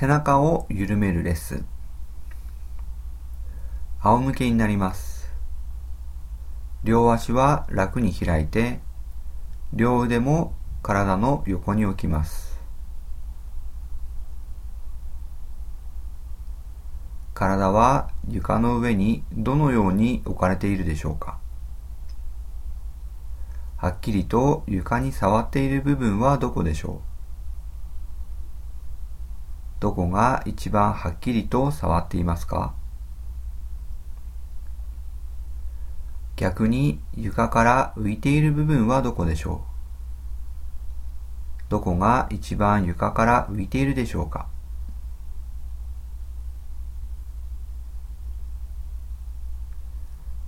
背中を緩めるレッスン。仰向けになります。両足は楽に開いて、両腕も体の横に置きます。体は床の上にどのように置かれているでしょうか。はっきりと床に触っている部分はどこでしょう。どこが一番はっきりと触っていますか？逆に床から浮いている部分はどこでしょう？どこが一番床から浮いているでしょうか？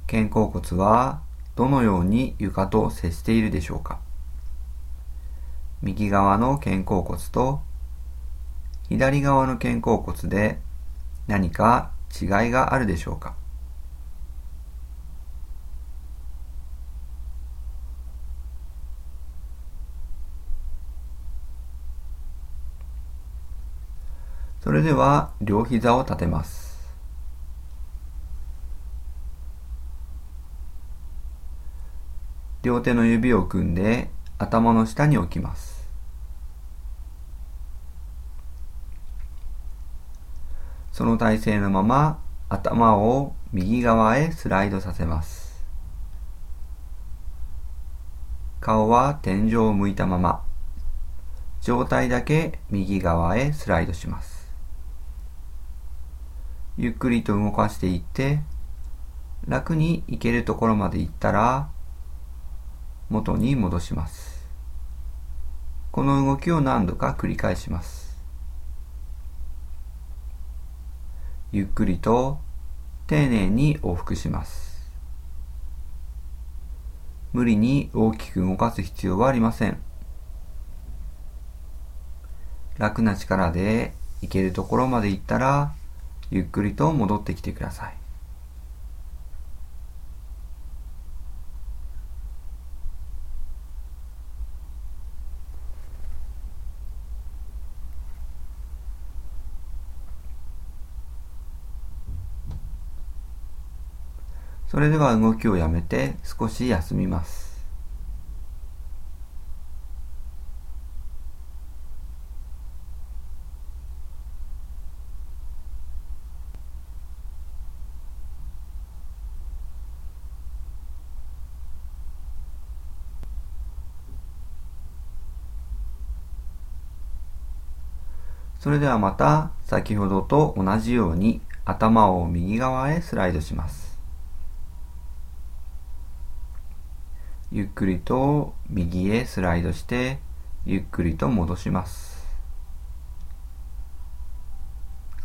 肩甲骨はどのように床と接しているでしょうか？右側の肩甲骨と左側の肩甲骨で何か違いがあるでしょうか？それでは両膝を立てます。両手の指を組んで頭の下に置きます。その体勢のまま頭を右側へスライドさせます。顔は天井を向いたまま、上体だけ右側へスライドします。ゆっくりと動かしていって、楽に行けるところまで行ったら、元に戻します。この動きを何度か繰り返します。ゆっくりと丁寧に往復します。無理に大きく動かす必要はありません。楽な力で行けるところまで行ったら、ゆっくりと戻ってきてください。それでは動きをやめて少し休みます。それではまた先ほどと同じように頭を右側へスライドします。ゆっくりと右へスライドして、ゆっくりと戻します。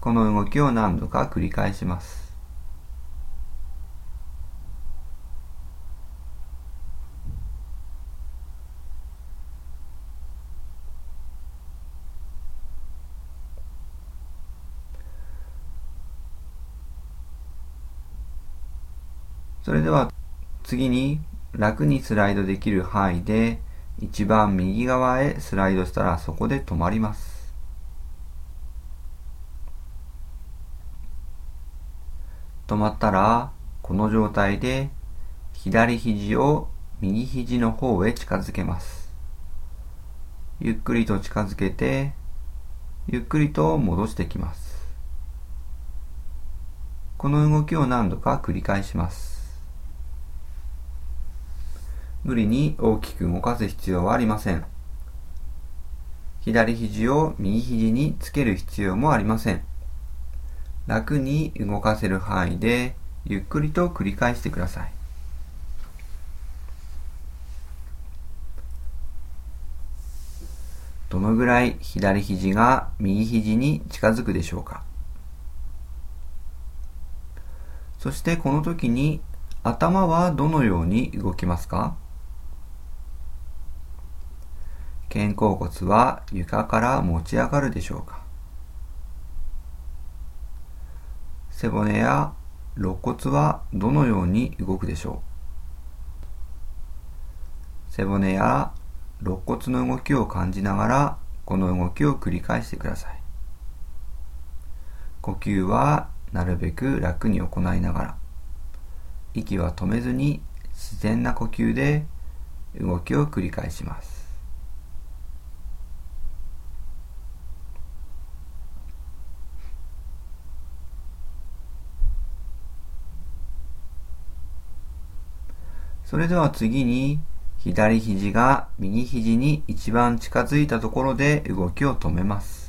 この動きを何度か繰り返します。それでは次に、楽にスライドできる範囲で一番右側へスライドしたらそこで止まります。止まったらこの状態で左肘を右肘の方へ近づけます。ゆっくりと近づけてゆっくりと戻してきます。この動きを何度か繰り返します。無理に大きく動かす必要はありません。左肘を右肘につける必要もありません。楽に動かせる範囲でゆっくりと繰り返してください。どのぐらい左肘が右肘に近づくでしょうか。そしてこの時に頭はどのように動きますか？肩甲骨は床から持ち上がるでしょうか？背骨や肋骨はどのように動くでしょう？背骨や肋骨の動きを感じながらこの動きを繰り返してください。呼吸はなるべく楽に行いながら、息は止めずに自然な呼吸で動きを繰り返します。それでは次に、左肘が右肘に一番近づいたところで動きを止めます。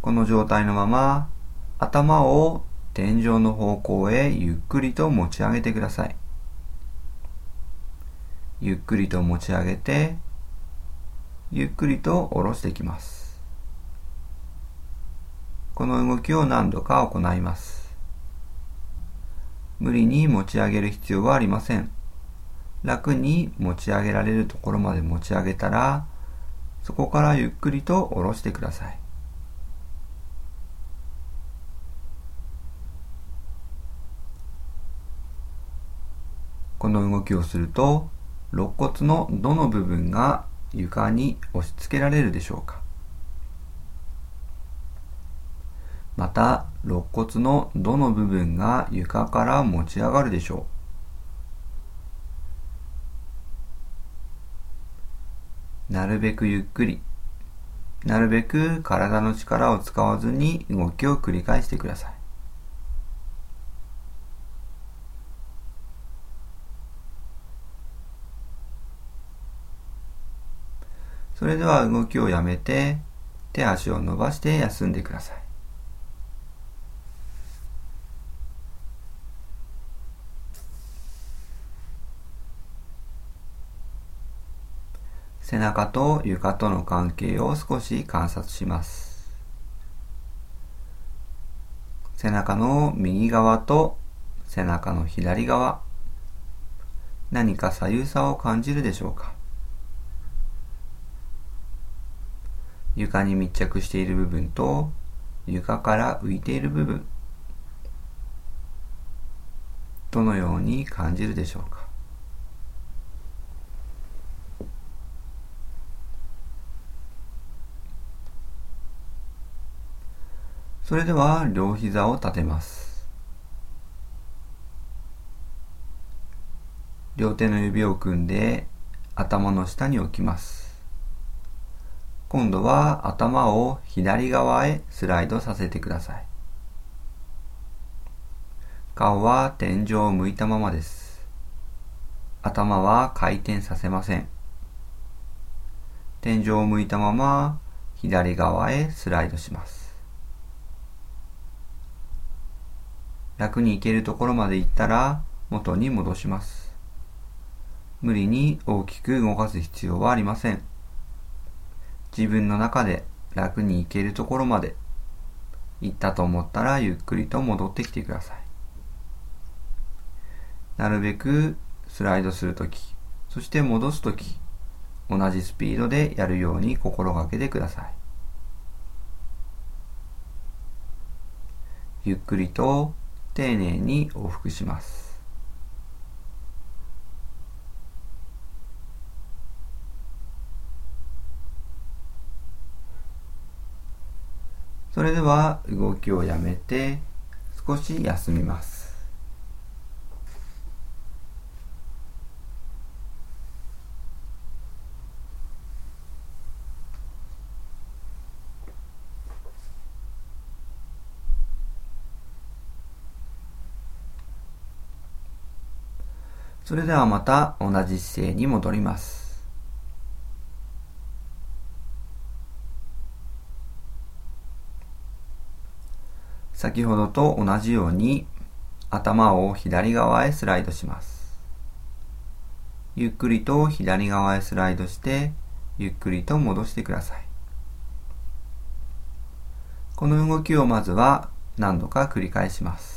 この状態のまま、頭を天井の方向へゆっくりと持ち上げてください。ゆっくりと持ち上げて、ゆっくりと下ろしていきます。この動きを何度か行います。無理に持ち上げる必要はありません。楽に持ち上げられるところまで持ち上げたら、そこからゆっくりと下ろしてください。この動きをすると、肋骨のどの部分が床に押し付けられるでしょうか。また、肋骨のどの部分が床から持ち上がるでしょう。なるべくゆっくり、なるべく体の力を使わずに動きを繰り返してください。それでは動きをやめて、手足を伸ばして休んでください。背中と床との関係を少し観察します。背中の右側と背中の左側、何か左右差を感じるでしょうか。床に密着している部分と床から浮いている部分、どのように感じるでしょうか。それでは両膝を立てます。両手の指を組んで頭の下に置きます。今度は頭を左側へスライドさせてください。顔は天井を向いたままです。頭は回転させません。天井を向いたまま左側へスライドします。楽に行けるところまで行ったら元に戻します。無理に大きく動かす必要はありません。自分の中で楽に行けるところまで行ったと思ったらゆっくりと戻ってきてください。なるべくスライドするとき、そして戻すとき、同じスピードでやるように心がけてください。ゆっくりと丁寧に往復します。それでは動きをやめて少し休みます。それではまた同じ姿勢に戻ります。先ほどと同じように頭を左側へスライドします。ゆっくりと左側へスライドして、ゆっくりと戻してください。この動きをまずは何度か繰り返します。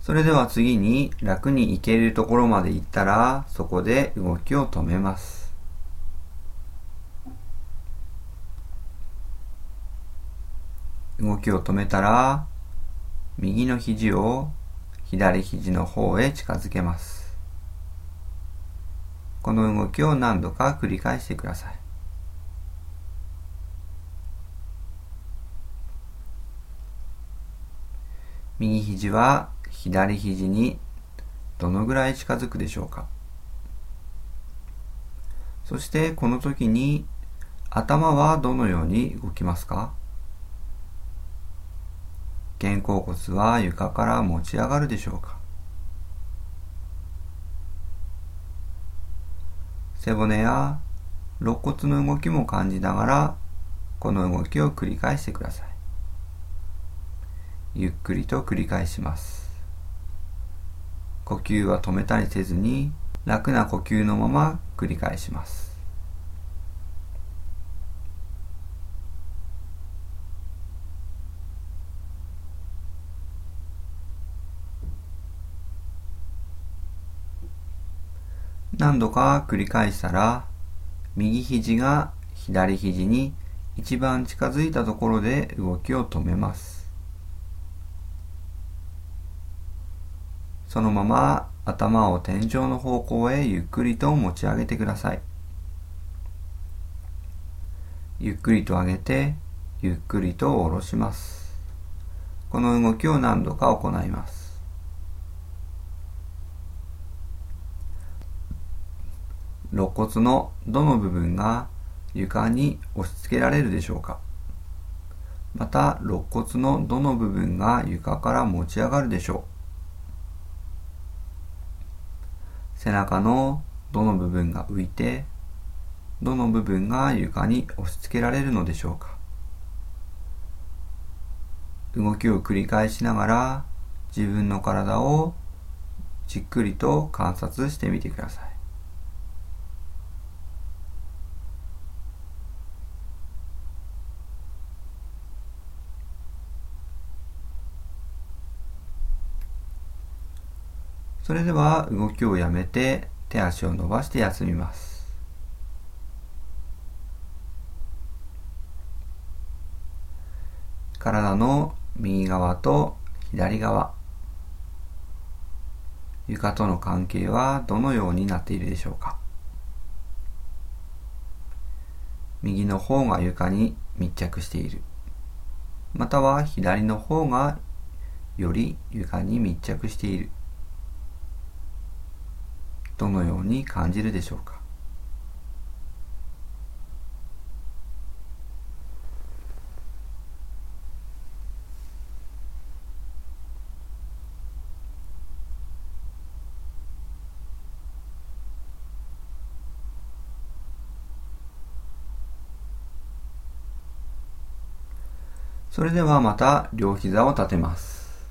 それでは次に楽に行けるところまで行ったら、そこで動きを止めます。動きを止めたら、右の肘を左肘の方へ近づけます。この動きを何度か繰り返してください。右肘は左肘にどのぐらい近づくでしょうか。そしてこの時に頭はどのように動きますか。肩甲骨は床から持ち上がるでしょうか。背骨や肋骨の動きも感じながらこの動きを繰り返してください。ゆっくりと繰り返します。呼吸は止めたりせずに楽な呼吸のまま繰り返します。何度か繰り返したら、右肘が左肘に一番近づいたところで動きを止めます。そのまま頭を天井の方向へゆっくりと持ち上げてください。ゆっくりと上げて、ゆっくりと下ろします。この動きを何度か行います。肋骨のどの部分が床に押し付けられるでしょうか。また肋骨のどの部分が床から持ち上がるでしょう。背中のどの部分が浮いて、どの部分が床に押し付けられるのでしょうか。動きを繰り返しながら自分の体をじっくりと観察してみてください。それでは動きをやめて手足を伸ばして休みます。体の右側と左側、床との関係はどのようになっているでしょうか。右の方が床に密着している。または左の方がより床に密着している。どのように感じるでしょうか。それではまた両膝を立てます。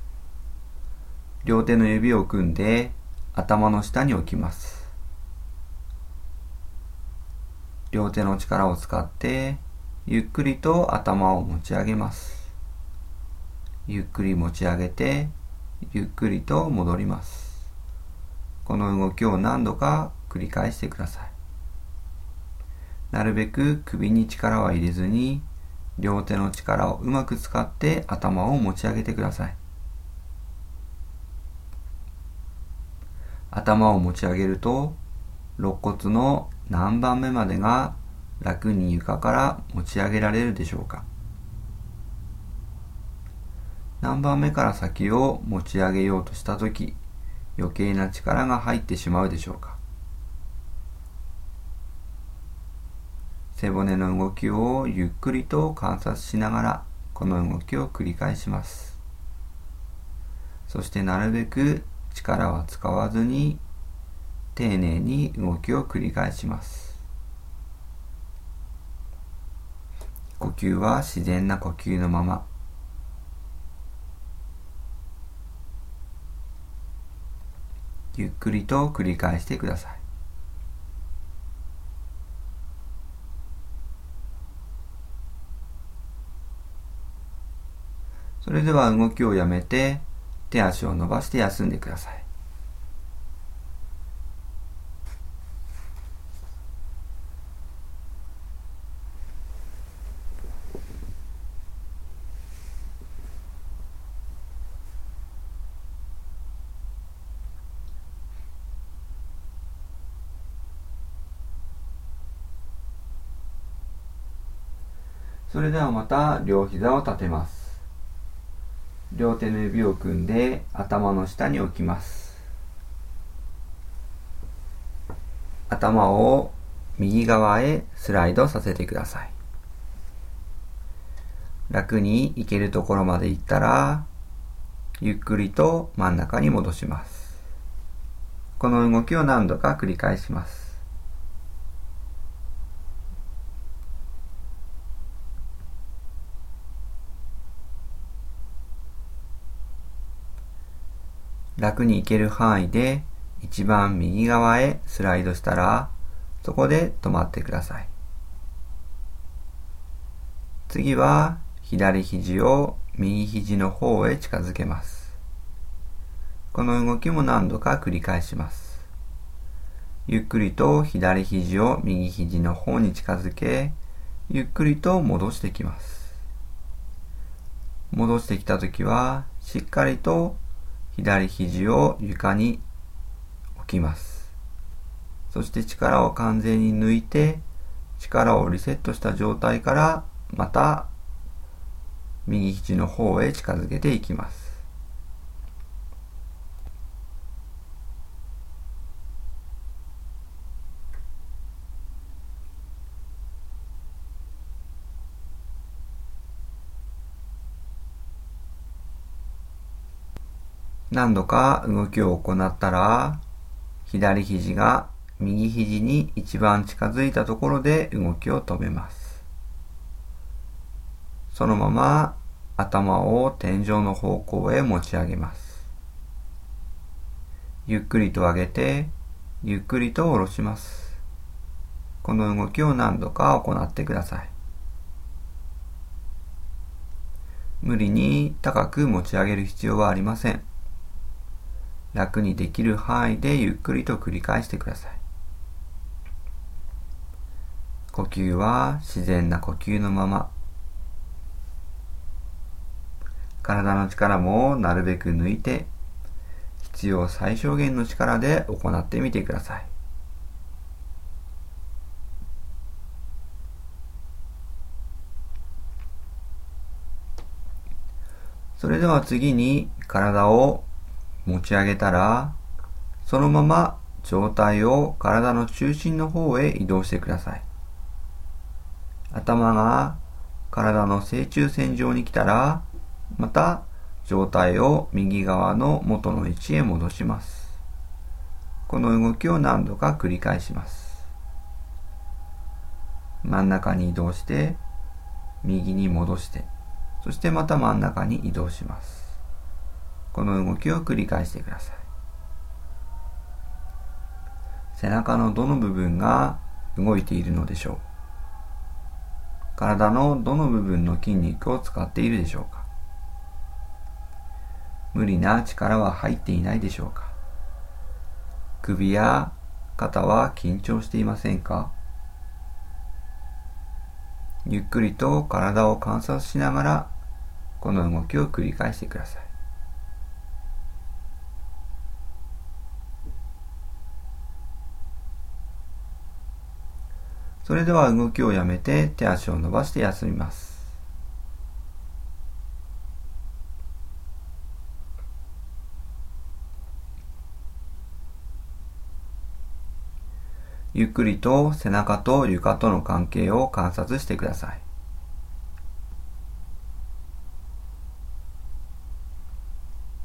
両手の指を組んで頭の下に置きます。両手の力を使ってゆっくりと頭を持ち上げます。ゆっくり持ち上げてゆっくりと戻ります。この動きを何度か繰り返してください。なるべく首に力は入れずに両手の力をうまく使って頭を持ち上げてください。頭を持ち上げると、肋骨の何番目までが楽に床から持ち上げられるでしょうか。何番目から先を持ち上げようとしたとき、余計な力が入ってしまうでしょうか。背骨の動きをゆっくりと観察しながら、この動きを繰り返します。そしてなるべく力は使わずに丁寧に動きを繰り返します。呼吸は自然な呼吸のまま。ゆっくりと繰り返してください。それでは動きをやめて手足を伸ばして休んでください。それではまた両膝を立てます。両手の指を組んで頭の下に置きます。頭を右側へスライドさせてください。楽に行けるところまで行ったらゆっくりと真ん中に戻します。この動きを何度か繰り返します。楽に行ける範囲で一番右側へスライドしたらそこで止まってください。次は左肘を右肘の方へ近づけます。この動きも何度か繰り返します。ゆっくりと左肘を右肘の方に近づけ、ゆっくりと戻してきます。戻してきたときはしっかりと左肘を床に置きます。そして力を完全に抜いて、力をリセットした状態からまた右肘の方へ近づけていきます。何度か動きを行ったら、左肘が右肘に一番近づいたところで動きを止めます。そのまま頭を天井の方向へ持ち上げます。ゆっくりと上げて、ゆっくりと下ろします。この動きを何度か行ってください。無理に高く持ち上げる必要はありません。楽にできる範囲でゆっくりと繰り返してください。呼吸は自然な呼吸のまま。体の力もなるべく抜いて、必要最小限の力で行ってみてください。それでは次に体を持ち上げたら、そのまま上体を体の中心の方へ移動してください。頭が体の正中線上に来たら、また上体を右側の元の位置へ戻します。この動きを何度か繰り返します。真ん中に移動して、右に戻して、そしてまた真ん中に移動します。この動きを繰り返してください。背中のどの部分が動いているのでしょう。体のどの部分の筋肉を使っているでしょうか。無理な力は入っていないでしょうか。首や肩は緊張していませんか。ゆっくりと体を観察しながらこの動きを繰り返してください。それでは動きをやめて手足を伸ばして休みます。ゆっくりと背中と床との関係を観察してください。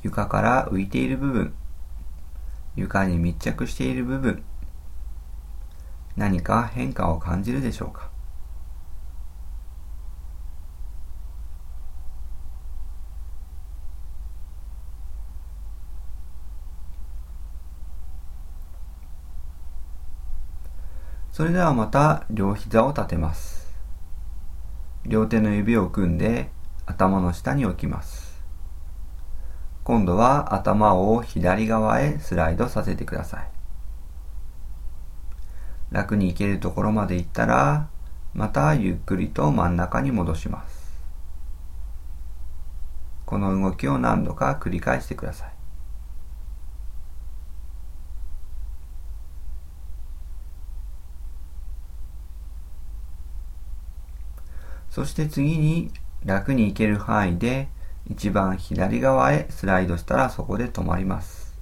床から浮いている部分、床に密着している部分、何か変化を感じるでしょうか。それではまた両膝を立てます。両手の指を組んで頭の下に置きます。今度は頭を左側へスライドさせてください。楽に行けるところまで行ったら、またゆっくりと真ん中に戻します。この動きを何度か繰り返してください。そして次に楽に行ける範囲で一番左側へスライドしたらそこで止まります。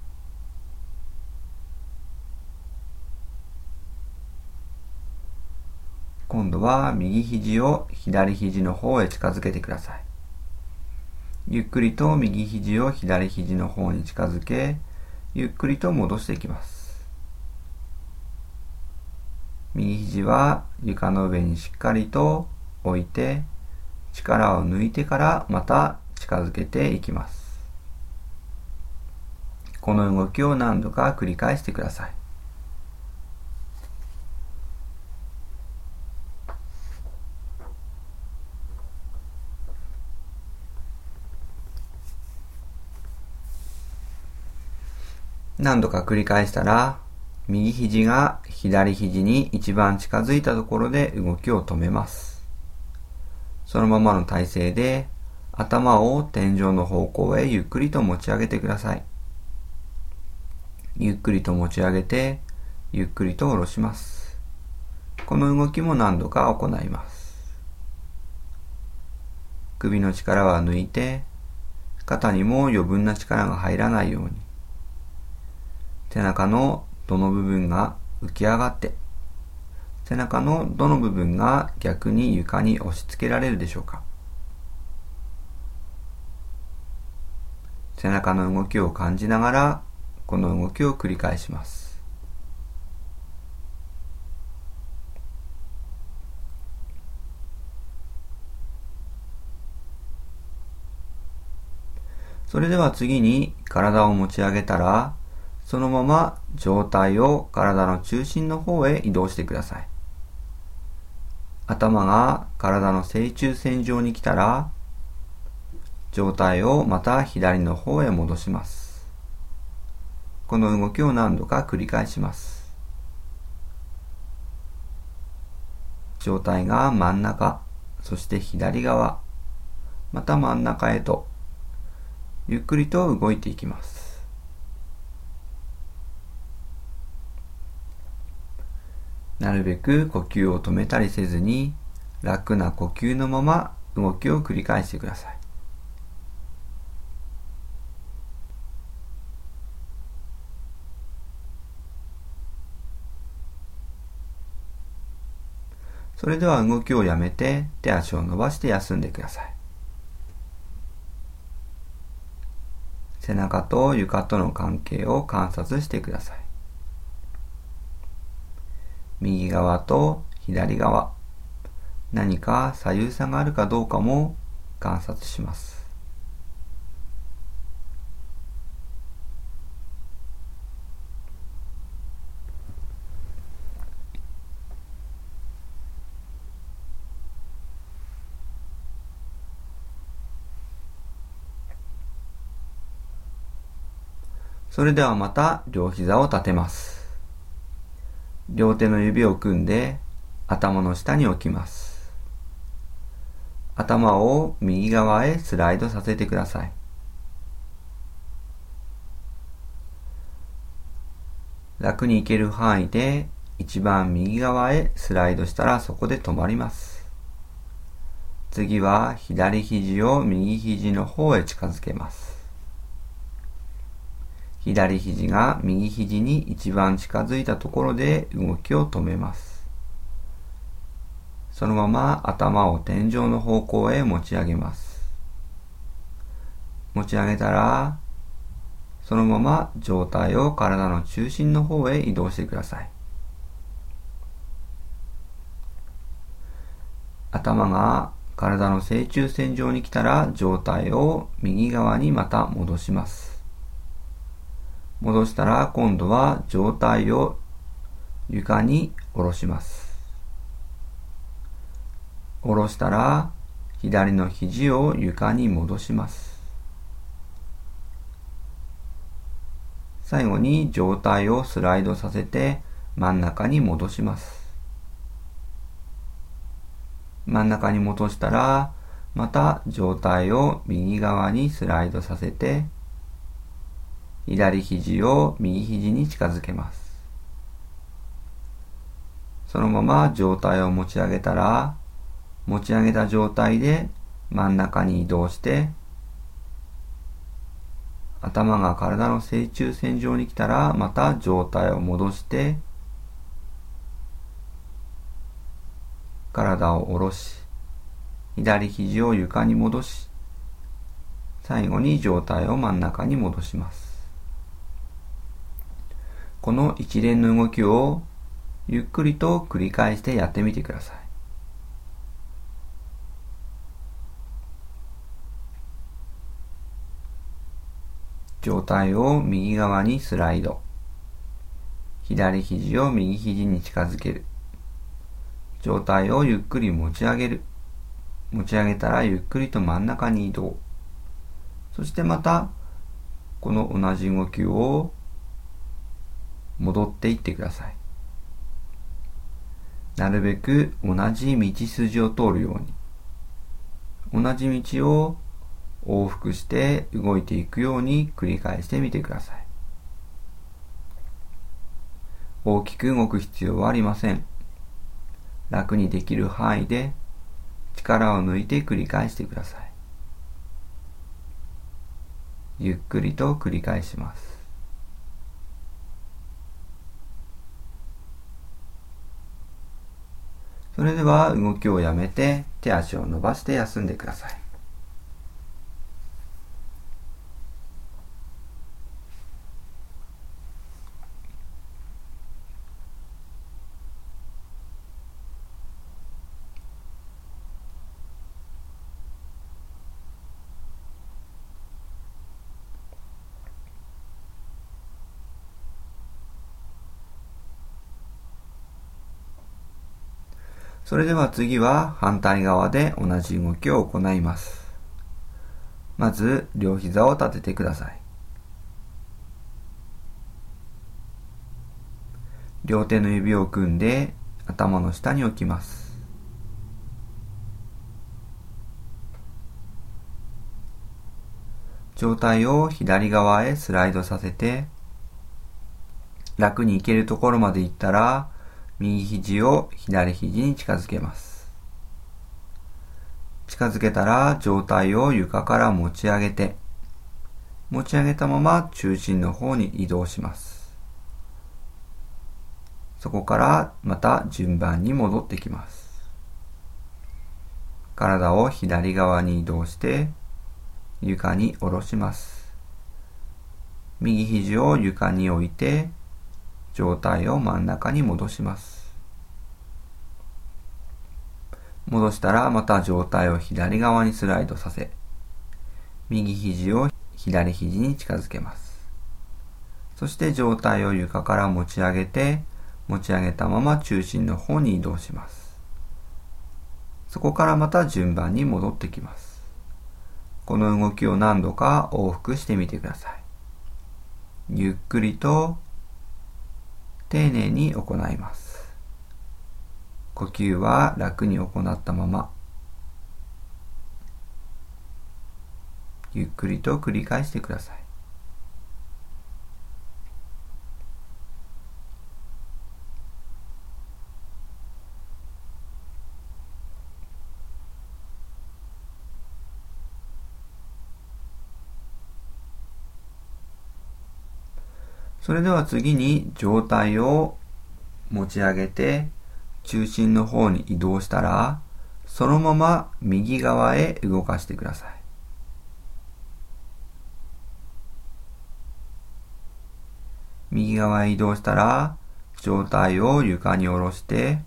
今度は右肘を左肘の方へ近づけてください。ゆっくりと右肘を左肘の方に近づけ、ゆっくりと戻していきます。右肘は床の上にしっかりと置いて、力を抜いてからまた近づけていきます。この動きを何度か繰り返してください。何度か繰り返したら、右肘が左肘に一番近づいたところで動きを止めます。そのままの体勢で、頭を天井の方向へゆっくりと持ち上げてください。ゆっくりと持ち上げて、ゆっくりと下ろします。この動きも何度か行います。首の力は抜いて、肩にも余分な力が入らないように、背中のどの部分が浮き上がって、背中のどの部分が逆に床に押し付けられるでしょうか。背中の動きを感じながら、この動きを繰り返します。それでは次に体を持ち上げたら、そのまま上体を体の中心の方へ移動してください。頭が体の正中線上に来たら、上体をまた左の方へ戻します。この動きを何度か繰り返します。上体が真ん中、そして左側、また真ん中へと、ゆっくりと動いていきます。なるべく呼吸を止めたりせずに、楽な呼吸のまま動きを繰り返してください。それでは動きをやめて、手足を伸ばして休んでください。背中と床との関係を観察してください。右側と左側、何か左右差があるかどうかも観察します。それではまた両膝を立てます。両手の指を組んで頭の下に置きます。頭を右側へスライドさせてください。楽に行ける範囲で一番右側へスライドしたらそこで止まります。次は左肘を右肘の方へ近づけます。左肘が右肘に一番近づいたところで動きを止めます。そのまま頭を天井の方向へ持ち上げます。持ち上げたら、そのまま上体を体の中心の方へ移動してください。頭が体の正中線上に来たら、上体を右側にまた戻します。戻したら、今度は上体を床に下ろします。下ろしたら、左の肘を床に戻します。最後に上体をスライドさせて真ん中に戻します。真ん中に戻したら、また上体を右側にスライドさせて、左肘を右肘に近づけます。そのまま上体を持ち上げたら、持ち上げた状態で真ん中に移動して、頭が体の正中線上に来たら、また上体を戻して、体を下ろし、左肘を床に戻し、最後に上体を真ん中に戻します。この一連の動きをゆっくりと繰り返してやってみてください。上体を右側にスライド。左肘を右肘に近づける。上体をゆっくり持ち上げる。持ち上げたらゆっくりと真ん中に移動。そしてまたこの同じ動きを戻っていってください。なるべく同じ道筋を通るように、同じ道を往復して動いていくように繰り返してみてください。大きく動く必要はありません。楽にできる範囲で力を抜いて繰り返してください。ゆっくりと繰り返します。それでは動きをやめて手足を伸ばして休んでください。それでは次は反対側で同じ動きを行います。まず両膝を立ててください。両手の指を組んで頭の下に置きます。上体を左側へスライドさせて、楽に行けるところまで行ったら、右肘を左肘に近づけます。近づけたら上体を床から持ち上げて、持ち上げたまま中心の方に移動します。そこからまた順番に戻ってきます。体を左側に移動して床に下ろします。右肘を床に置いて、上体を真ん中に戻します。戻したらまた上体を左側にスライドさせ、右肘を左肘に近づけます。そして上体を床から持ち上げて、持ち上げたまま中心の方に移動します。そこからまた順番に戻ってきます。この動きを何度か往復してみてください。ゆっくりと丁寧に行います。呼吸は楽に行ったまま、ゆっくりと繰り返してください。それでは次に上体を持ち上げて中心の方に移動したら、そのまま右側へ動かしてください。右側へ移動したら上体を床に下ろして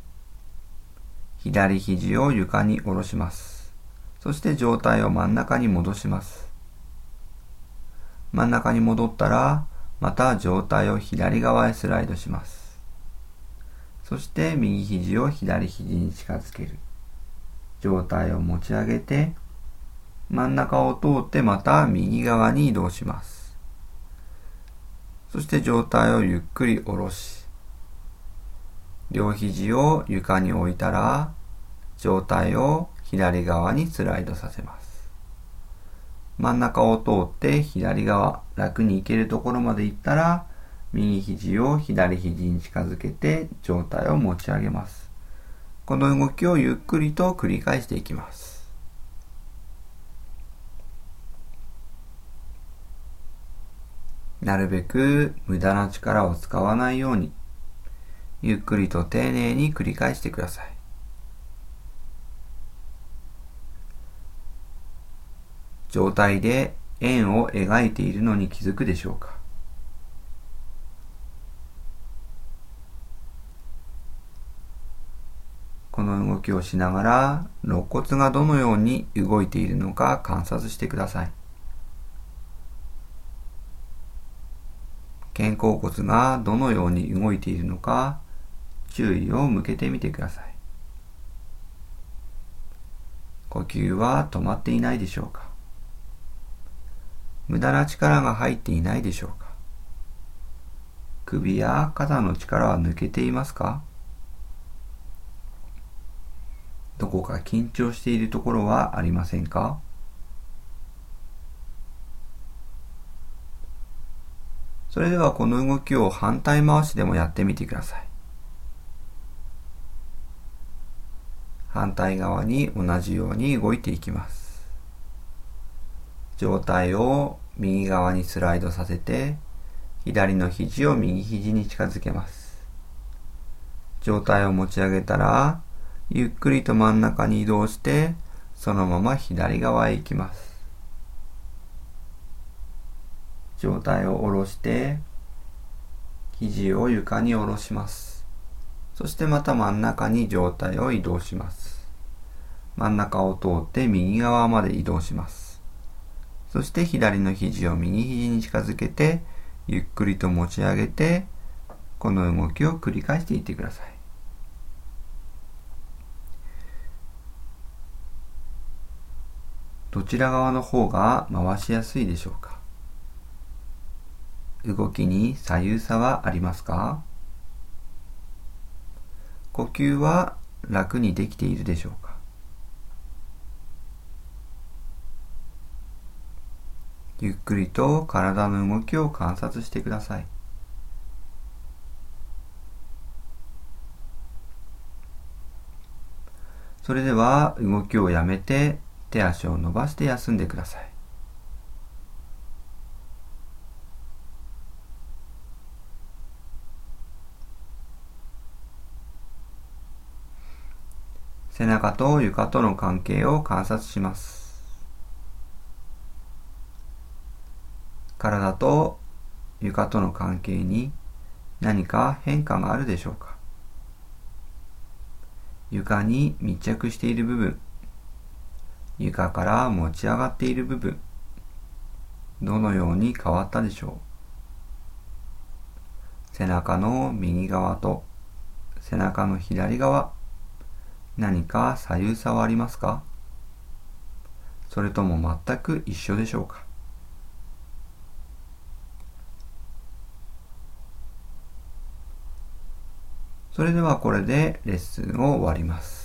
左肘を床に下ろします。そして上体を真ん中に戻します。真ん中に戻ったらまた上体を左側へスライドします。そして右肘を左肘に近づける。上体を持ち上げて、真ん中を通ってまた右側に移動します。そして上体をゆっくり下ろし、両肘を床に置いたら、上体を左側にスライドさせます。真ん中を通って左側、楽に行けるところまで行ったら、右肘を左肘に近づけて上体を持ち上げます。この動きをゆっくりと繰り返していきます。なるべく無駄な力を使わないように、ゆっくりと丁寧に繰り返してください。上体で円を描いているのに気づくでしょうか。この動きをしながら、肋骨がどのように動いているのか観察してください。肩甲骨がどのように動いているのか注意を向けてみてください。呼吸は止まっていないでしょうか。無駄な力が入っていないでしょうか。首や肩の力は抜けていますか。どこか緊張しているところはありませんか。それではこの動きを反対回しでもやってみてください。反対側に同じように動いていきます。上体を右側にスライドさせて、左の肘を右肘に近づけます。上体を持ち上げたら、ゆっくりと真ん中に移動して、そのまま左側へ行きます。上体を下ろして、肘を床に下ろします。そしてまた真ん中に上体を移動します。真ん中を通って右側まで移動します。そして左の肘を右肘に近づけて、ゆっくりと持ち上げて、この動きを繰り返していってください。どちら側の方が回しやすいでしょうか。動きに左右差はありますか？呼吸は楽にできているでしょうか？ゆっくりと体の動きを観察してください。それでは動きをやめて手足を伸ばして休んでください。背中と床との関係を観察します。体と床との関係に何か変化があるでしょうか。床に密着している部分、床から持ち上がっている部分、どのように変わったでしょう。背中の右側と背中の左側、何か左右差はありますか？それとも全く一緒でしょうか？それではこれでレッスンを終わります。